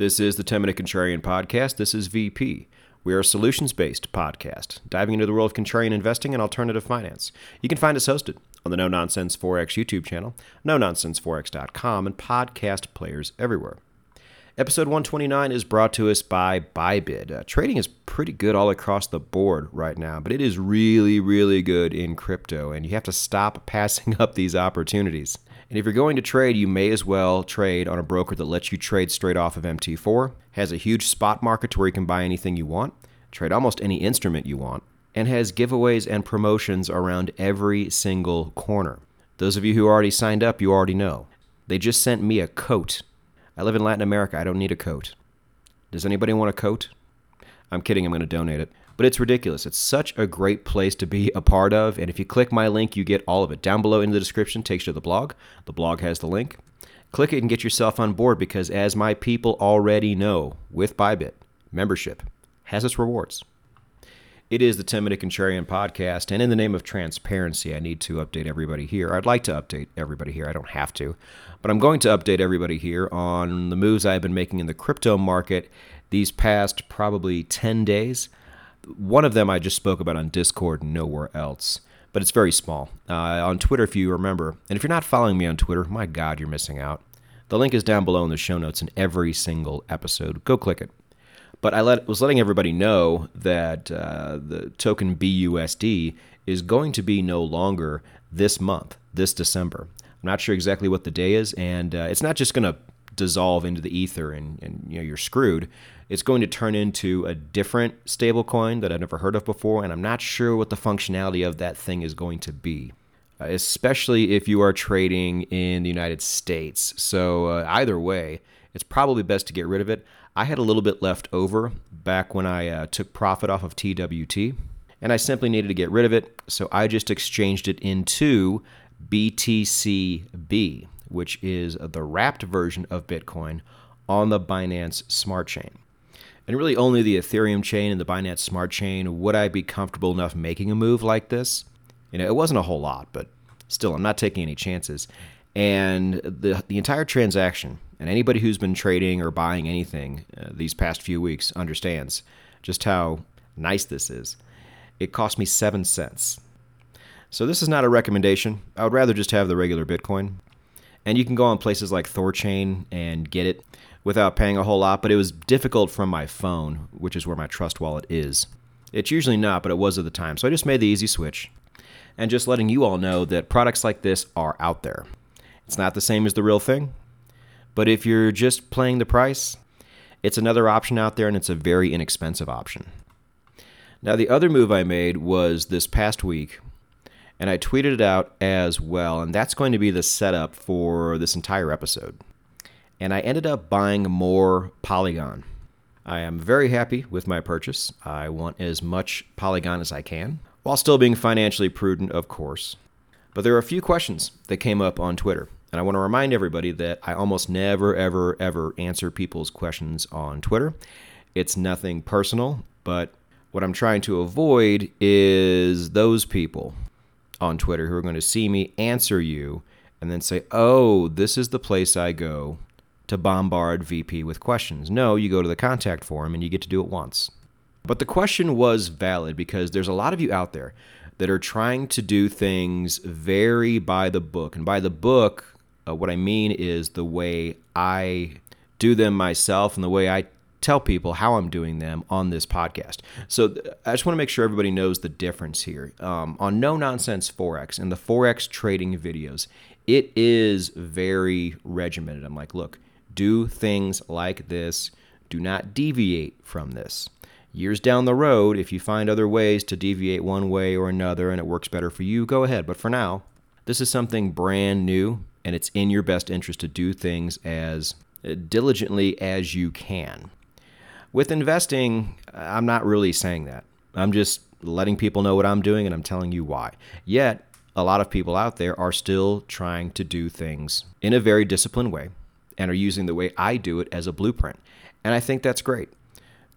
This is the 10-Minute Contrarian Podcast. This is VP. We are a solutions-based podcast, diving into the world of contrarian investing and alternative finance. You can find us hosted on the No Nonsense Forex YouTube channel, nononsenseforex.com, and podcast players everywhere. Episode 129 is brought to us by Bybit. Trading is pretty good all across the board right now, but it is really, really good in crypto, and you have to stop passing up these opportunities. And if you're going to trade, you may as well trade on a broker that lets you trade straight off of MT4, has a huge spot market to where you can buy anything you want, trade almost any instrument you want, and has giveaways and promotions around every single corner. Those of you who already signed up, you already know. They just sent me a coat. I live in Latin America. I don't need a coat. Does anybody want a coat? I'm kidding. I'm going to donate it. But it's ridiculous. It's such a great place to be a part of. And if you click my link, you get all of it. Down below in the description takes you to the blog. The blog has the link. Click it and get yourself on board because, as my people already know, with Bybit, membership has its rewards. It is the 10-Minute Contrarian Podcast, and in the name of transparency, I need to update everybody here. I'd like to update everybody here. I don't have to, but I'm going to update everybody here on the moves I've been making in the crypto market these past probably 10 days. One of them I just spoke about on Discord and nowhere else, but it's very small. On Twitter, if you remember, and if you're not following me on Twitter, my God, you're missing out. The link is down below in the show notes in every single episode. Go click it. But I was letting everybody know that the token BUSD is going to be no longer this month, this December. I'm not sure exactly what the day is, and it's not just going to dissolve into the ether and you know, you're screwed. It's going to turn into a different stablecoin that I've never heard of before, and I'm not sure what the functionality of that thing is going to be, especially if you are trading in the United States. So either way, it's probably best to get rid of it. I had a little bit left over back when I took profit off of TWT, and I simply needed to get rid of it, so I just exchanged it into BTCB, which is the wrapped version of Bitcoin on the Binance Smart Chain. And really only the Ethereum chain and the Binance Smart Chain would I be comfortable enough making a move like this. You know, it wasn't a whole lot, but still, I'm not taking any chances. And the entire transaction, and anybody who's been trading or buying anything these past few weeks understands just how nice this is. It cost me 7 cents. So this is not a recommendation. I would rather just have the regular Bitcoin. And you can go on places like ThorChain and get it without paying a whole lot, but it was difficult from my phone, which is where my trust wallet is. It's usually not, but it was at the time. So I just made the easy switch. And just letting you all know that products like this are out there. It's not the same as the real thing, but if you're just playing the price, it's another option out there, and it's a very inexpensive option. Now, the other move I made was this past week, and I tweeted it out as well, and that's going to be the setup for this entire episode. And I ended up buying more Polygon. I am very happy with my purchase. I want as much Polygon as I can, while still being financially prudent, of course. But there are a few questions that came up on Twitter. And I want to remind everybody that I almost never, ever answer people's questions on Twitter. It's nothing personal, but what I'm trying to avoid is those people on Twitter who are going to see me answer you and then say, oh, this is the place I go to bombard VP with questions. No, you go to the contact form and you get to do it once. But the question was valid because there's a lot of you out there that are trying to do things very by the book. And by the book, what I mean is the way I do them myself and the way I tell people how I'm doing them on this podcast. So I just want to make sure everybody knows the difference here. On No Nonsense Forex and the Forex trading videos, it is very regimented. I'm like, look, do things like this. Do not deviate from this. Years down the road, if you find other ways to deviate one way or another and it works better for you, go ahead. But for now, this is something brand new, and it's in your best interest to do things as diligently as you can. With investing, I'm not really saying that. I'm just letting people know what I'm doing, and I'm telling you why. Yet, a lot of people out there are still trying to do things in a very disciplined way and are using the way I do it as a blueprint. And I think that's great.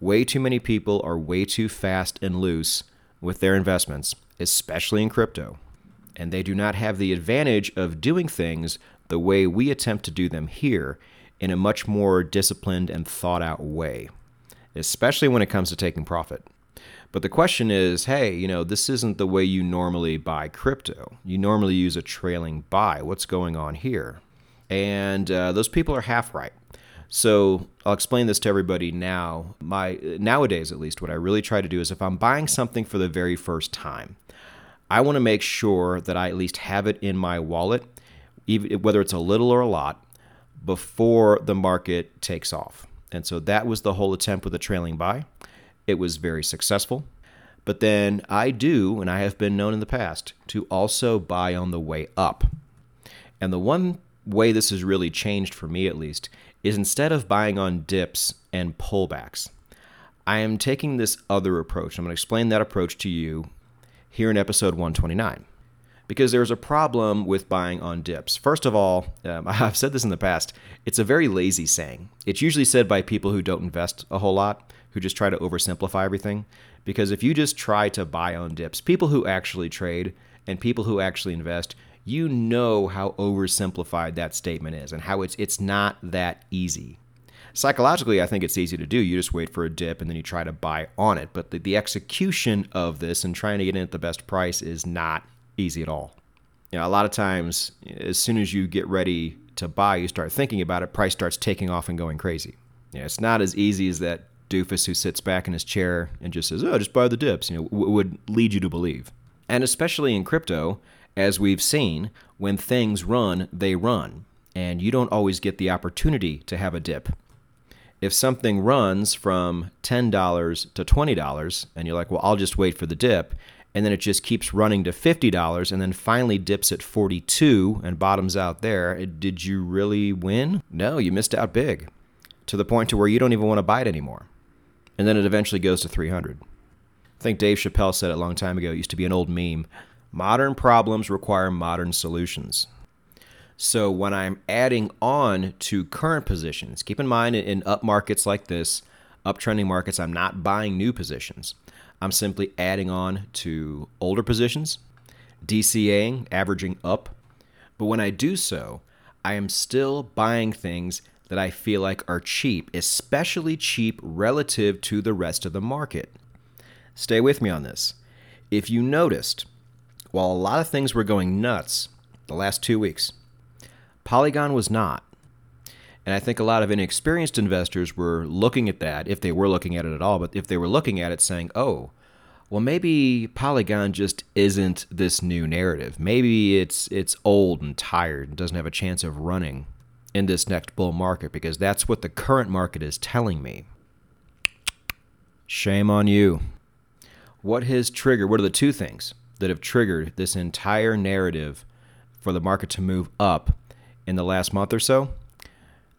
Way too many people are way too fast and loose with their investments, especially in crypto. And they do not have the advantage of doing things the way we attempt to do them here in a much more disciplined and thought out way, especially when it comes to taking profit. But the question is, hey, you know, this isn't the way you normally buy crypto. You normally use a trailing buy. What's going on here? And those people are half right. So I'll explain this to everybody now. Nowadays, at least, what I really try to do is if I'm buying something for the very first time, I want to make sure that I at least have it in my wallet, even whether it's a little or a lot, before the market takes off. And so that was the whole attempt with the trailing buy. It was very successful. But then I do, and I have been known in the past, to also buy on the way up. And the one way this has really changed for me, at least, is instead of buying on dips and pullbacks, I am taking this other approach. I'm going to explain that approach to you here in episode 129, because there's a problem with buying on dips. First of all, I've said this in the past, it's a very lazy saying. It's usually said by people who don't invest a whole lot, who just try to oversimplify everything, because if you just try to buy on dips, people who actually trade and people who actually invest, you know how oversimplified that statement is and how it's not that easy. Psychologically, I think it's easy to do. You just wait for a dip and then you try to buy on it. But the execution of this and trying to get in at the best price is not easy at all. You know, a lot of times, as soon as you get ready to buy, you start thinking about it, price starts taking off and going crazy. You know, it's not as easy as that doofus who sits back in his chair and just says, oh, just buy the dips, you know, would lead you to believe. And especially in crypto, as we've seen, when things run, they run, and you don't always get the opportunity to have a dip. If something runs from $10 to $20, and you're like, well, I'll just wait for the dip, and then it just keeps running to $50, and then finally dips at 42 and bottoms out there, did you really win? No, you missed out big, to the point to where you don't even want to buy it anymore. And then it eventually goes to 300. I think Dave Chappelle said it a long time ago, it used to be an old meme, modern problems require modern solutions. So when I'm adding on to current positions, keep in mind in up markets like this, uptrending markets, I'm not buying new positions. I'm simply adding on to older positions, DCAing, averaging up. But when I do so, I am still buying things that I feel like are cheap, especially cheap relative to the rest of the market. Stay with me on this. If you noticed, while a lot of things were going nuts the last 2 weeks, Polygon was not. And I think a lot of inexperienced investors were looking at that, if they were looking at it at all, but if they were looking at it saying, oh, well, maybe Polygon just isn't this new narrative. Maybe it's old and tired and doesn't have a chance of running in this next bull market, because that's what the current market is telling me. Shame on you. What are the two things that have triggered this entire narrative for the market to move up in the last month or so?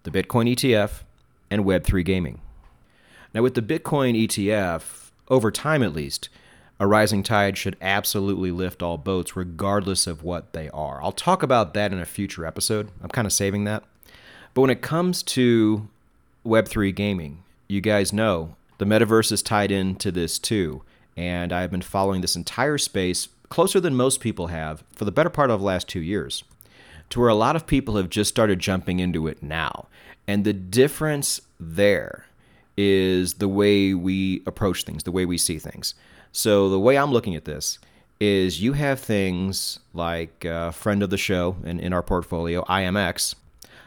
The Bitcoin ETF and Web3 gaming. Now, with the Bitcoin ETF, over time at least, a rising tide should absolutely lift all boats regardless of what they are. I'll talk about that in a future episode. I'm kind of saving that. But when it comes to Web3 gaming, you guys know the metaverse is tied into this too. And I've been following this entire space closer than most people have for the better part of the last 2 years, to where a lot of people have just started jumping into it now. And the difference there is the way we approach things, the way we see things. So the way I'm looking at this is you have things like a friend of the show and in our portfolio, IMX,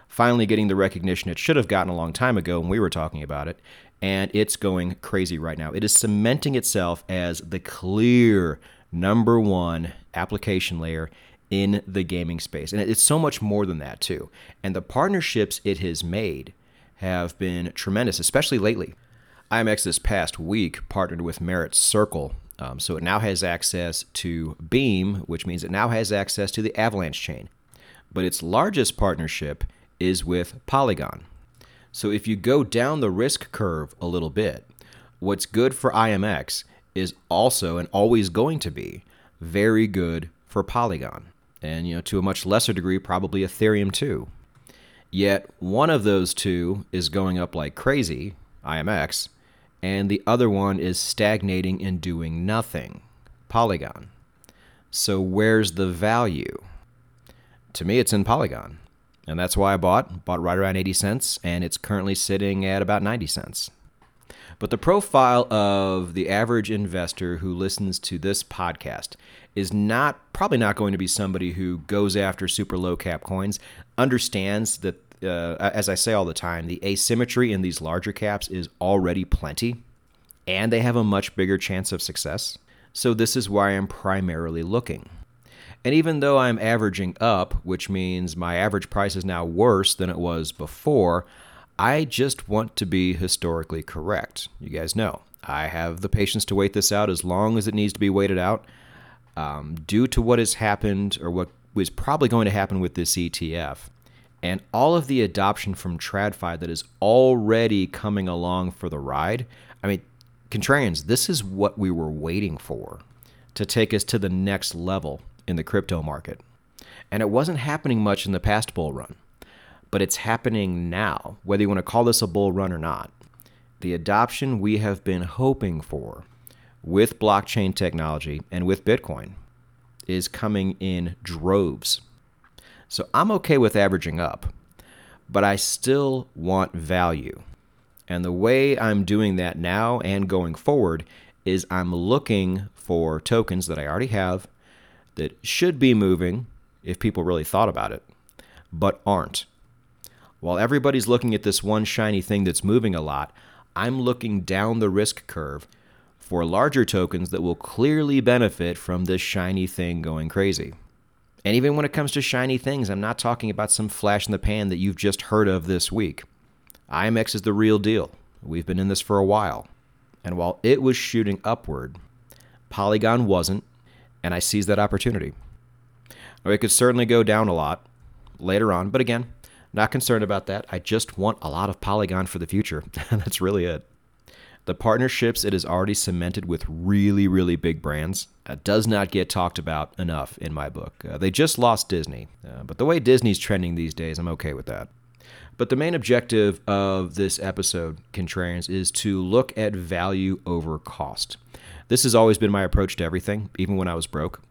finally getting the recognition it should have gotten a long time ago when we were talking about it. And it's going crazy right now. It is cementing itself as the clear number one application layer in the gaming space. And it's so much more than that, too. And the partnerships it has made have been tremendous, especially lately. IMX this past week partnered with Merit Circle. So it now has access to Beam, which means it now has access to the Avalanche chain. But its largest partnership is with Polygon. So if you go down the risk curve a little bit, what's good for IMX is also and always going to be very good for Polygon. And, you know, to a much lesser degree, probably Ethereum too. Yet one of those two is going up like crazy, IMX, and the other one is stagnating and doing nothing, Polygon. So where's the value? To me, it's in Polygon. And that's why I bought right around 80 cents, and it's currently sitting at about 90 cents. But the profile of the average investor who listens to this podcast is probably not going to be somebody who goes after super low cap coins, understands that, as I say all the time, the asymmetry in these larger caps is already plenty, and they have a much bigger chance of success. So this is why I'm primarily looking. And even though I'm averaging up, which means my average price is now worse than it was before, I just want to be historically correct. You guys know, I have the patience to wait this out as long as it needs to be waited out. Due to what has happened, or what is probably going to happen with this ETF, and all of the adoption from TradFi that is already coming along for the ride, I mean, contrarians, this is what we were waiting for to take us to the next level in the crypto market. And it wasn't happening much in the past bull run. But it's happening now, whether you want to call this a bull run or not. The adoption we have been hoping for with blockchain technology and with Bitcoin is coming in droves. So I'm okay with averaging up, but I still want value. And the way I'm doing that now and going forward is I'm looking for tokens that I already have that should be moving if people really thought about it, but aren't. While everybody's looking at this one shiny thing that's moving a lot, I'm looking down the risk curve for larger tokens that will clearly benefit from this shiny thing going crazy. And even when it comes to shiny things, I'm not talking about some flash in the pan that you've just heard of this week. IMX is the real deal. We've been in this for a while. And while it was shooting upward, Polygon wasn't, and I seized that opportunity. Or it could certainly go down a lot later on, but again, not concerned about that. I just want a lot of Polygon for the future. That's really it. The partnerships it is already cemented with really, really big brands does not get talked about enough in my book. They just lost Disney, but the way Disney's trending these days, I'm okay with that. But the main objective of this episode, contrarians, is to look at value over cost. This has always been my approach to everything, even when I was broke.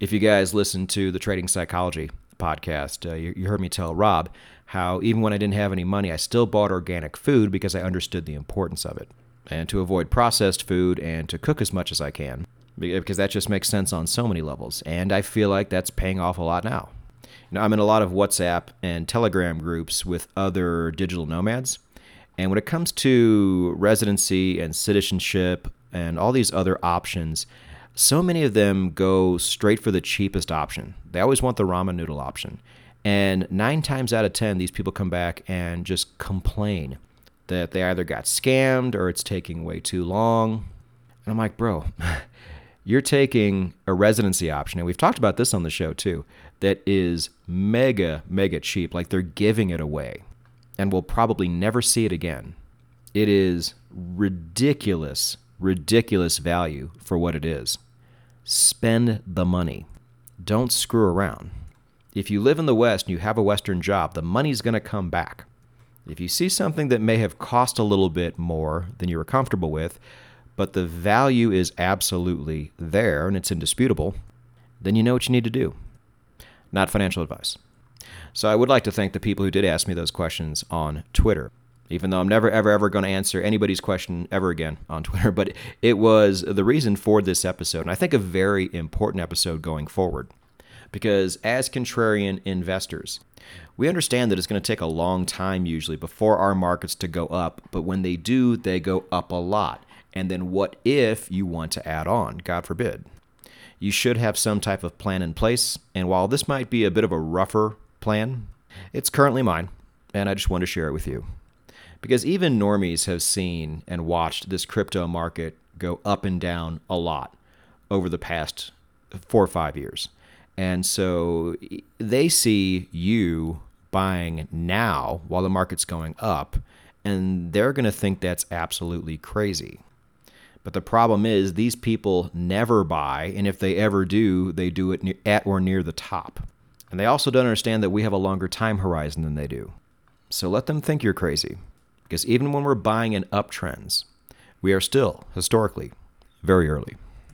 If you guys listen to the Trading Psychology podcast, you heard me tell Rob how even when I didn't have any money, I still bought organic food because I understood the importance of it, and to avoid processed food, and to cook as much as I can, because that just makes sense on so many levels. And I feel like that's paying off a lot now. You know, I'm in a lot of WhatsApp and Telegram groups with other digital nomads, and when it comes to residency and citizenship and all these other options, so many of them go straight for the cheapest option. They always want the ramen noodle option. And 9 times out of 10, these people come back and just complain that they either got scammed or it's taking way too long. And I'm like, bro, you're taking a residency option. And we've talked about this on the show too, that is mega, mega cheap. Like they're giving it away and we'll probably never see it again. It is ridiculous, ridiculous value for what it is. Spend the money. Don't screw around. If you live in the West and you have a Western job, the money's going to come back. If you see something that may have cost a little bit more than you were comfortable with, but the value is absolutely there and it's indisputable, then you know what you need to do. Not financial advice. So I would like to thank the people who did ask me those questions on Twitter, even though I'm never, ever, ever going to answer anybody's question ever again on Twitter. But it was the reason for this episode, and I think a very important episode going forward. Because as contrarian investors, we understand that it's going to take a long time usually before our markets to go up. But when they do, they go up a lot. And then what if you want to add on? God forbid. You should have some type of plan in place. And while this might be a bit of a rougher plan, it's currently mine, and I just wanted to share it with you. Because even normies have seen and watched this crypto market go up and down a lot over the past 4 or 5 years. And so they see you buying now while the market's going up, and they're going to think that's absolutely crazy. But the problem is these people never buy, and if they ever do, they do it at or near the top. And they also don't understand that we have a longer time horizon than they do. So let them think you're crazy. Because even when we're buying in uptrends, we are still, historically, very early.